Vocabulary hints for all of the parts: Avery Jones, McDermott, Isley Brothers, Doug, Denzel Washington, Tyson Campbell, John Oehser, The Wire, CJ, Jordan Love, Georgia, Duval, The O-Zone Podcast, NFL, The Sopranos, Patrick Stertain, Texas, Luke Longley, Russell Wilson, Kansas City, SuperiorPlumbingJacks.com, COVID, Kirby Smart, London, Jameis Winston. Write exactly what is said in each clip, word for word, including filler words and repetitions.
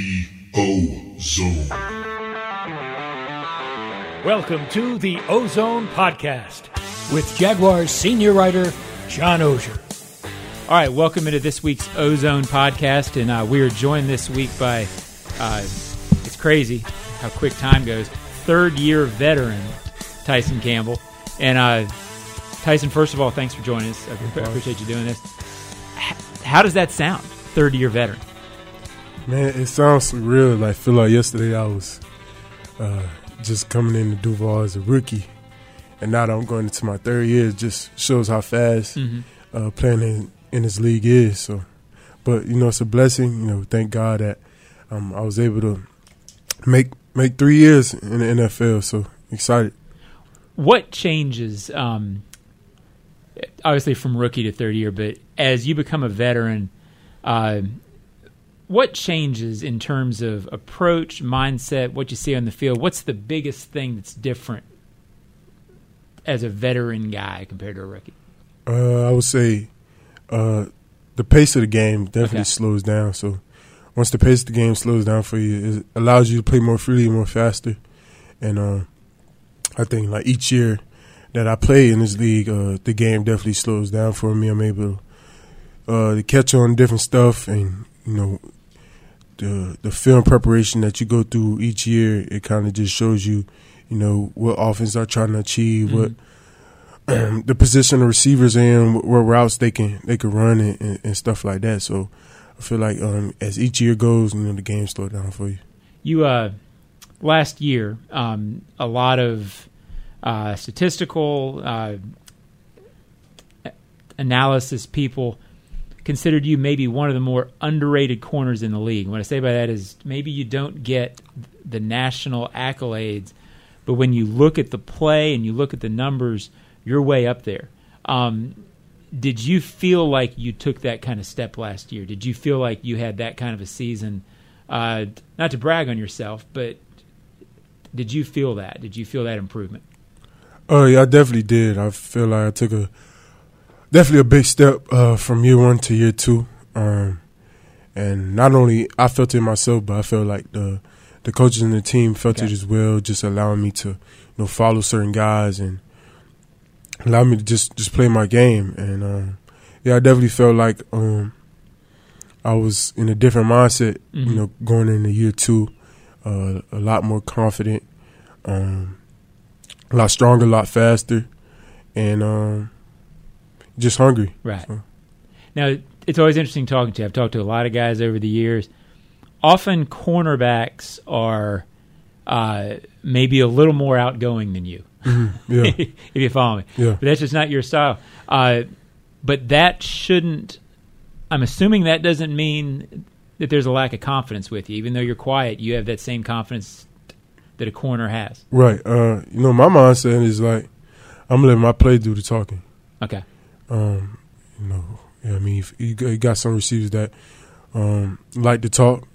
The O-Zone. Welcome to The O-Zone Podcast with Jaguars senior writer John Oehser. All right, welcome into this week's O-Zone Podcast, and uh, we are joined this week by, uh, it's crazy how quick time goes, third-year veteran Tyson Campbell. And uh, Tyson, first of all, thanks for joining us. I appreciate you doing this. How does that sound, third-year veteran? Man, it sounds surreal. Like, I feel like yesterday I was uh, just coming into Duval as a rookie, and now that I'm going into my third year, it just shows how fast mm-hmm. uh, playing in, in this league is. So, but, you know, it's a blessing. You know, thank God that um, I was able to make make three years in the N F L, so excited. What changes, um, obviously from rookie to third year, but as you become a veteran, uh what changes in terms of approach, mindset, what you see on the field? What's the biggest thing that's different as a veteran guy compared to a rookie? Uh, I would say uh, the pace of the game definitely okay. slows down. So once the pace of the game slows down for you, it allows you to play more freely, more faster. And uh, I think like each year that I play in this league, uh, the game definitely slows down for me. I'm able uh, to catch on different stuff, and, you know, The, the film preparation that you go through each year, it kind of just shows you, you know, what offense they're trying to achieve, mm-hmm. what um, the position the receivers are in, what, what routes they can they can run, and, and, and stuff like that. So I feel like um, as each year goes, you know, the game slowed down for you. You uh, last year, um, a lot of uh, statistical uh, analysis people considered you maybe one of the more underrated corners in the league. What I say by that is maybe you don't get the national accolades, but when you look at the play and you look at the numbers, you're way up there. Um, did you feel like you took that kind of step last year? Did you feel like you had that kind of a season? Uh, not to brag on yourself, but did you feel that? Did you feel that improvement? Oh, yeah, I definitely did. I feel like I took a Definitely a big step uh, from year one to year two, um, and not only I felt it myself, but I felt like the the coaches and the team felt okay. it as well, just allowing me to, you know, follow certain guys and allow me to just, just play my game. And um, yeah, I definitely felt like um, I was in a different mindset, mm-hmm. you know, going into year two, uh, a lot more confident, um, a lot stronger, a lot faster, and Um, just hungry. Right. So. Now, it's always interesting talking to you. I've talked to a lot of guys over the years. Often cornerbacks are uh, maybe a little more outgoing than you, mm-hmm. yeah. if you follow me. Yeah. But that's just not your style. Uh, but that shouldn't – I'm assuming that doesn't mean that there's a lack of confidence with you. Even though you're quiet, you have that same confidence that a corner has. Right. Uh, you know, my mindset is like I'm letting my play do the talking. Okay. Um, you know, yeah, I mean, you got some receivers that um, like to talk.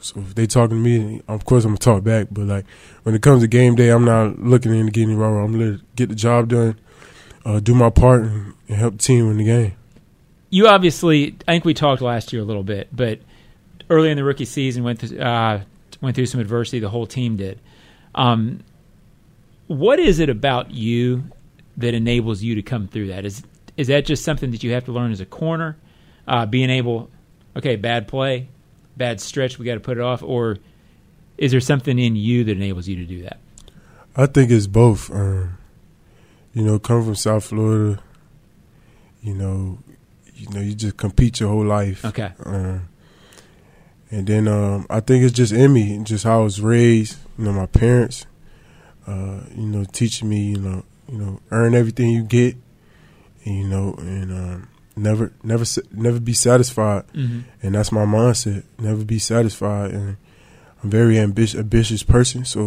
So if they talking to me, of course I'm going to talk back. But, like, when it comes to game day, I'm not looking into getting it wrong. I'm going to get the job done, uh, do my part, and, and help the team win the game. You obviously – I think we talked last year a little bit, but early in the rookie season went through, uh, went through some adversity. The whole team did. Um, what is it about you that enables you to come through that? Is Is that just something that you have to learn as a corner, uh, being able, okay, bad play, bad stretch, we got to put it off, or is there something in you that enables you to do that? I think it's both. Um, you know, come from South Florida, you know, you know, you just compete your whole life. Okay. Um, and then um, I think it's just in me, just how I was raised. You know, my parents, uh, you know, teaching me, you know, you know, earn everything you get. You know, and um, never, never, never be satisfied, mm-hmm. and that's my mindset. Never be satisfied, and I'm a very ambitious, ambitious person. So,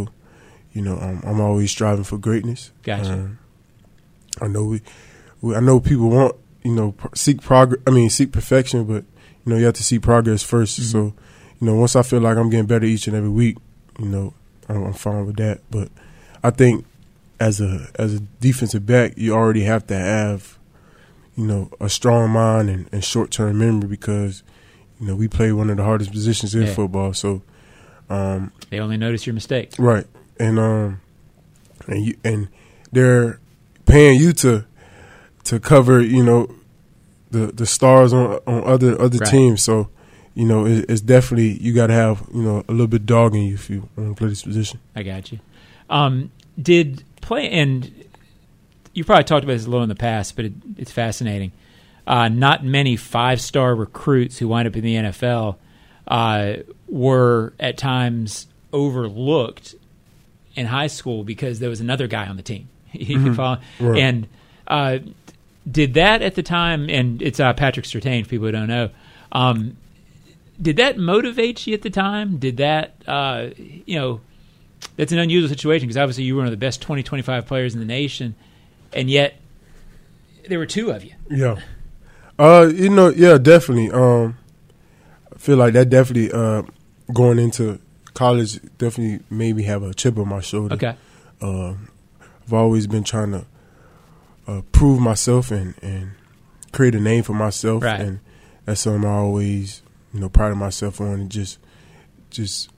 you know, I'm, I'm always striving for greatness. Gotcha. Um, I know we, we, I know people want, you know, seek progress. I mean, seek perfection, but you know, you have to seek progress first. Mm-hmm. So, you know, once I feel like I'm getting better each and every week, you know, I'm, I'm fine with that. But I think as a as a defensive back, you already have to have, you know, a strong mind and, and short-term memory because, you know, we play one of the hardest positions in yeah. football. So Um, they only notice your mistakes, right? And um, and you, and they're paying you to to cover, you know, the the stars on on other other right. teams. So, you know, it, it's definitely you got to have, you know, a little bit of dog in you if you want to play this position. I got you. Um, did play and you probably talked about this a little in the past, but it, it's fascinating. Uh, not many five-star recruits who wind up in the N F L uh, were at times overlooked in high school because there was another guy on the team. You can follow. Right. And uh, did that at the time, and it's uh, Patrick Stertain, for people who don't know, um, did that motivate you at the time? Did that, uh, you know, that's an unusual situation because obviously you were one of the best twenty, twenty-five players in the nation, and yet there were two of you. Yeah. Uh, you know, yeah, definitely. Um, I feel like that definitely uh, going into college definitely made me have a chip on my shoulder. Okay. Uh, I've always been trying to uh, prove myself and, and create a name for myself, right. and that's something I always, you know, pride myself on, and just just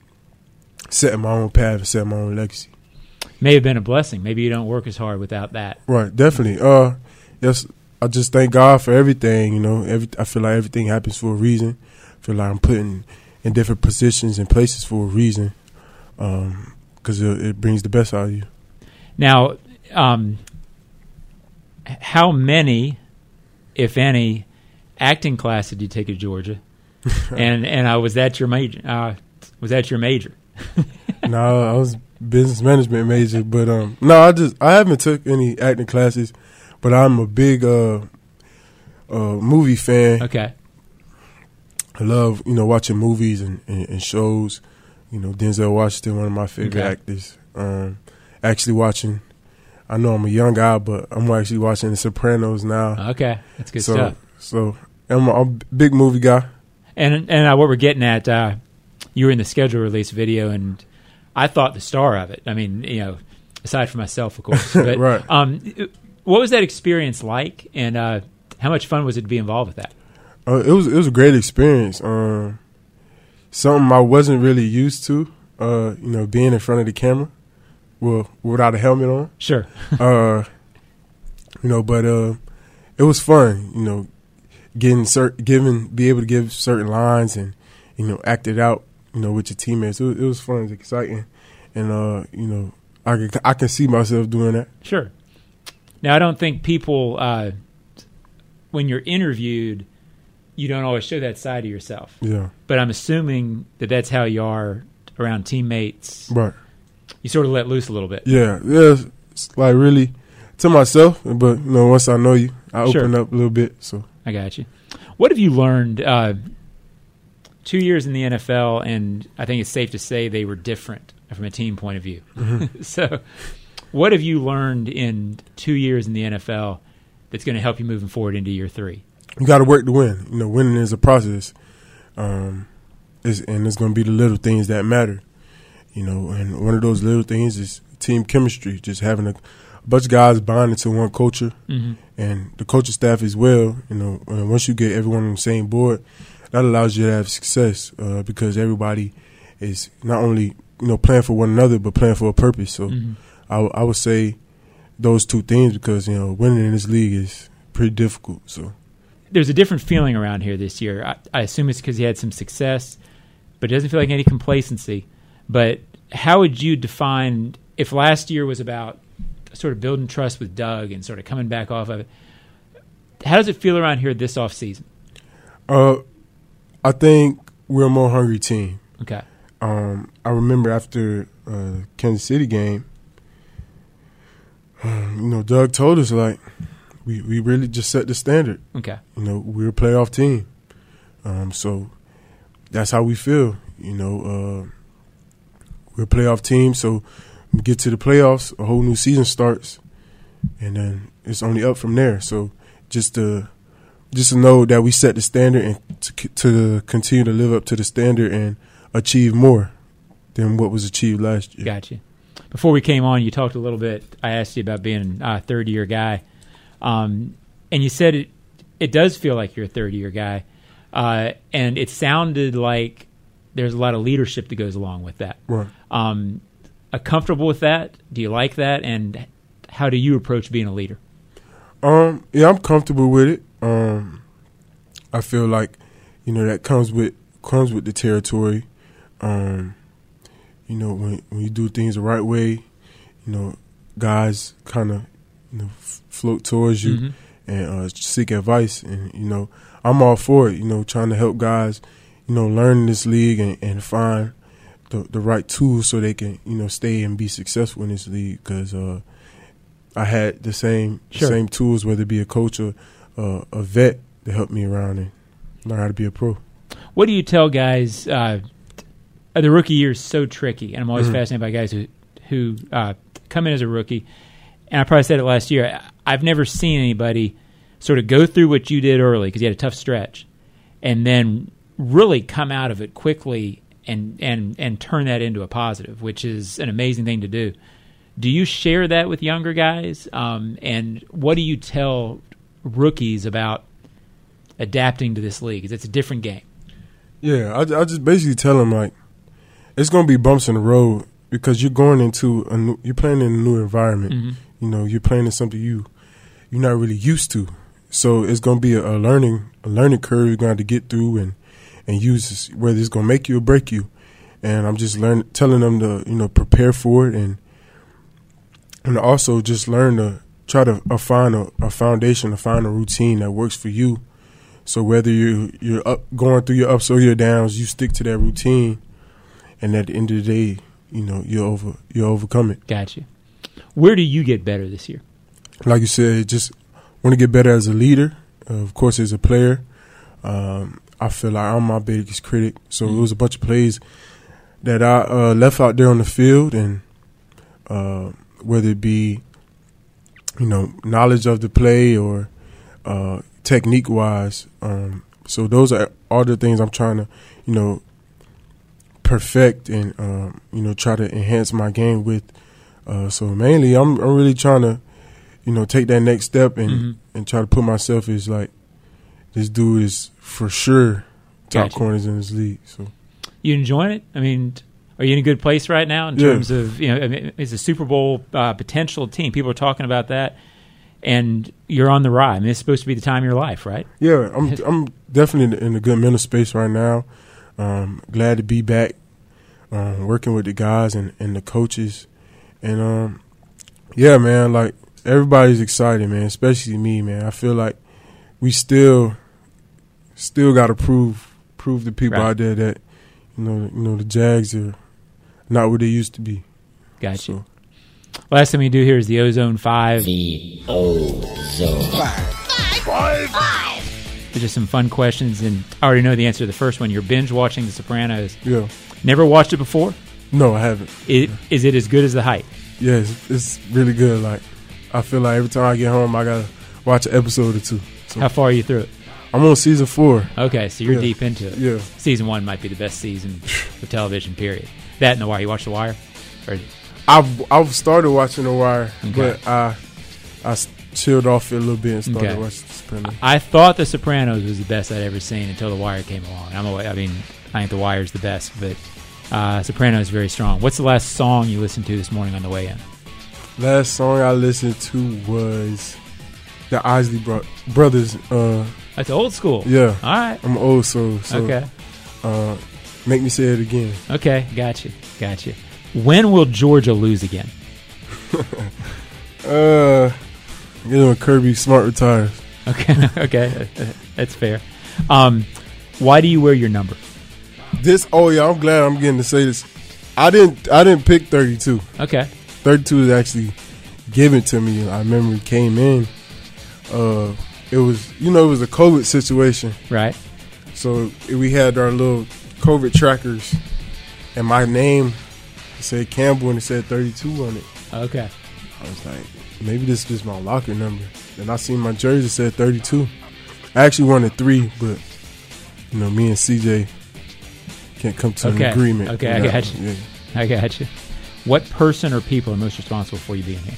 setting my own path and setting my own legacy. May have been a blessing. Maybe you don't work as hard without that. Right. Definitely. Uh, yes. I just thank God for everything, you know. Every, I feel like everything happens for a reason. I feel like I'm put in, in different positions and places for a reason, because um, it, it brings the best out of you. Now, um, how many, if any, acting class did you take at Georgia? and and uh, was that your major? Uh, was that your major? No, I was business management major, but um, no, I just I haven't took any acting classes. But I'm a big uh, uh, movie fan. Okay. I love, you know, watching movies and, and, and shows. You know, Denzel Washington, one of my favorite okay. actors. Um, actually watching, I know I'm a young guy, but I'm actually watching The Sopranos now. Okay, that's good so, stuff. So I'm a, I'm a big movie guy. And and uh, what we're getting at, uh, you were in the schedule release video, and I thought the star of it. I mean, you know, aside from myself, of course. But, right. Um, it, What was that experience like, and uh, how much fun was it to be involved with that? Uh, it was it was a great experience. Um, something I wasn't really used to, uh, you know, being in front of the camera, well, without a helmet on. Sure. uh, you know, but uh, it was fun. You know, getting cert- giving, be able to give certain lines and, you know, act it out. You know, with your teammates, it was, it was fun, it was exciting, and uh, you know, I can, I can see myself doing that. Sure. Now, I don't think people, uh, when you're interviewed, you don't always show that side of yourself. Yeah. But I'm assuming that that's how you are around teammates. Right. You sort of let loose a little bit. Yeah. Yeah. It's like really to myself, but you know, once I know you, I sure. open up a little bit. So I got you. What have you learned? Uh, two years in the N F L, and I think it's safe to say they were different from a team point of view. Mm-hmm. So. What have you learned in two years in the N F L that's going to help you moving forward into year three? You got to work to win. You know, winning is a process, um, it's, and it's going to be the little things that matter. You know, and one of those little things is team chemistry, just having a, a bunch of guys bond into one culture, mm-hmm. and the coaching staff as well. You know, and once you get everyone on the same board, that allows you to have success uh, because everybody is not only, you know, playing for one another but playing for a purpose. So. Mm-hmm. I, I would say those two things because, you know, winning in this league is pretty difficult. So there's a different feeling around here this year. I, I assume it's because he had some success, but it doesn't feel like any complacency. But how would you define if last year was about sort of building trust with Doug and sort of coming back off of it? How does it feel around here this offseason? Uh, I think we're a more hungry team. Okay. Um, I remember after uh, Kansas City game, you know, Doug told us, like, we, we really just set the standard. Okay. You know, we're a playoff team. Um, so that's how we feel. You know, uh, we're a playoff team. So we get to the playoffs, a whole new season starts, and then it's only up from there. So just to just to know that we set the standard and to, to continue to live up to the standard and achieve more than what was achieved last year. Gotcha. Before we came on, you talked a little bit. I asked you about being a third-year guy, um, and you said it, it does feel like you're a third-year guy, uh, and it sounded like there's a lot of leadership that goes along with that. Right. Um, are comfortable with that? Do you like that? And how do you approach being a leader? Um, yeah, I'm comfortable with it. Um, I feel like, you know, that comes with comes with the territory. Um, you know, when when you do things the right way, you know, guys kind of you know, f- float towards you mm-hmm. and uh, seek advice. And, you know, I'm all for it, you know, trying to help guys, you know, learn this league and, and find the, the right tools so they can, you know, stay and be successful in this league because uh, I had the same sure. same tools, whether it be a coach or uh, a vet, to help me around and learn how to be a pro. What do you tell guys? Uh, the rookie year is so tricky, and I'm always mm-hmm. fascinated by guys who, who uh, come in as a rookie. And I probably said it last year, I've never seen anybody sort of go through what you did early because you had a tough stretch and then really come out of it quickly and, and, and turn that into a positive, which is an amazing thing to do. Do you share that with younger guys? Um, and what do you tell rookies about adapting to this league? Because it's a different game. Yeah, I, I just basically tell them, like, it's going to be bumps in the road because you're going into a new, you're playing in a new environment. Mm-hmm. You know, you're playing in something you, you're not really used to. So it's going to be a, a learning a learning curve you're going to have to get through and, and use this, whether it's going to make you or break you. And I'm just learn, telling them to, you know, prepare for it and and also just learn to try to uh, find a, a foundation, to find a routine that works for you. So whether you, you're up, going through your ups or your downs, you stick to that routine. And at the end of the day, you know, you'll over, you'll overcome it. Gotcha. Where do you get better this year? Like you said, just want to get better as a leader. Uh, of course, as a player, um, I feel like I'm my biggest critic. So mm-hmm. it was a bunch of plays that I uh, left out there on the field, and uh, whether it be, you know, knowledge of the play or uh, technique-wise. Um, so those are all the things I'm trying to, you know, perfect and, um, you know, try to enhance my game with. Uh, so mainly, I'm, I'm really trying to, you know, take that next step and, mm-hmm. and try to put myself as like, this dude is for sure top gotcha. corners in this league. So, you enjoying it? I mean, are you in a good place right now in yeah. terms of, you know, I mean, it's a Super Bowl uh, potential team. People are talking about that, and you're on the ride. I mean, it's supposed to be the time of your life, right? Yeah, I'm I'm definitely in a good mental space right now. Um, glad to be back um, working with the guys and, and the coaches. And, um, yeah, man, like, everybody's excited, man, especially me, man. I feel like we still still got to prove prove to people right. out there that, you know, you know, the Jags are not what they used to be. Gotcha. So. Last thing we do here is the O-Zone five. The O-Zone. Five. Five. Five. Five. Just some fun questions, and I already know the answer to the first one. You're binge-watching The Sopranos. Yeah. Never watched it before? No, I haven't. It, yeah. Is it as good as the hype? Yes, yeah, it's, it's really good. Like, I feel like every time I get home, I gotta watch an episode or two. So how far are you through it? I'm on season four. Okay, so you're yeah. deep into it. Yeah, season one might be the best season of television. Period. That and The Wire. You watch The Wire? Or I've I've started watching The Wire, okay. but I I chilled off it a little bit and started okay. watching The Sopranos. I thought The Sopranos was the best I'd ever seen until The Wire came along. I'm away. I mean, I think The Wire's the best, but. Uh, Soprano is very strong. What's the last song you listened to this morning on the way in? Last song I listened to was the Isley Bro- Brothers. Uh, That's old school. Yeah. All right. I'm old soul. So, okay. Uh, make me say it again. Okay. Gotcha. Gotcha. When will Georgia lose again? uh, you know, Kirby Smart retires. Okay. okay. That's fair. Um, why do you wear your number? This oh yeah, I'm glad I'm getting to say this. I didn't I didn't pick thirty-two. Okay. thirty-two is actually given to me. I remember it came in. Uh, it was you know it was a COVID situation. Right. So we had our little COVID trackers, and my name said Campbell and it said thirty-two on it. Okay. I was like, maybe this is just my locker number. And I seen my jersey said thirty-two. I actually wanted three, but you know me and C J. Can't come to okay. an agreement. Okay, I got you. Yeah. I got you. What person or people are most responsible for you being here?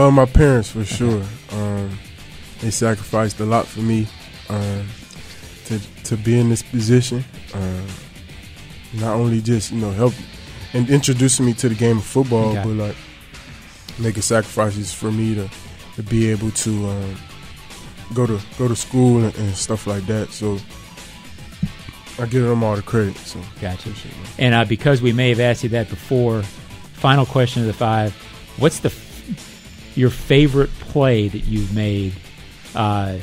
Uh, my parents, for okay. sure. Um, they sacrificed a lot for me um, to to be in this position. Um, not only just, you know, help and introducing me to the game of football, okay. but like making sacrifices for me to, to be able to um, go to go to school and, and stuff like that. So I give them all the credit. So gotcha. And uh, because we may have asked you that before, final question of the five: what's the f- your favorite play that you've made? Uh,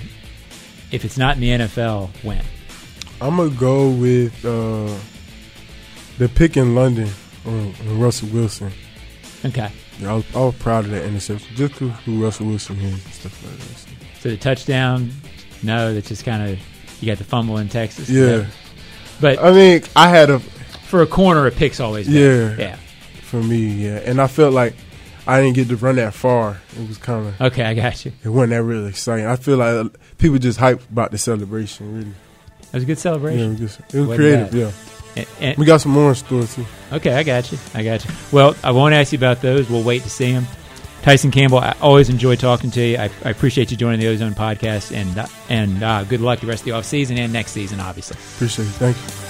if it's not in the N F L, when? I'm gonna go with uh, the pick in London on, on Russell Wilson. Okay. Yeah, I was, I was proud of that interception, just because who Russell Wilson is and stuff like that. So, so the touchdown, no, that's just kind of, you got the fumble in Texas. Yeah. That, but I mean, I had a... For a corner, a pick's always better. Yeah. Yeah. For me, yeah. And I felt like I didn't get to run that far. It was kind of... Okay, I got you. It wasn't that really exciting. I feel like people just hyped about the celebration, really. It was a good celebration. Yeah, it was, it was creative, bad. Yeah. And, and we got some more in store, too. Okay, I got you. I got you. Well, I won't ask you about those. We'll wait to see them. Tyson Campbell, I always enjoy talking to you. I, I appreciate you joining the O-Zone Podcast, and, and uh, good luck the rest of the offseason and next season, obviously. Appreciate it. Thank you.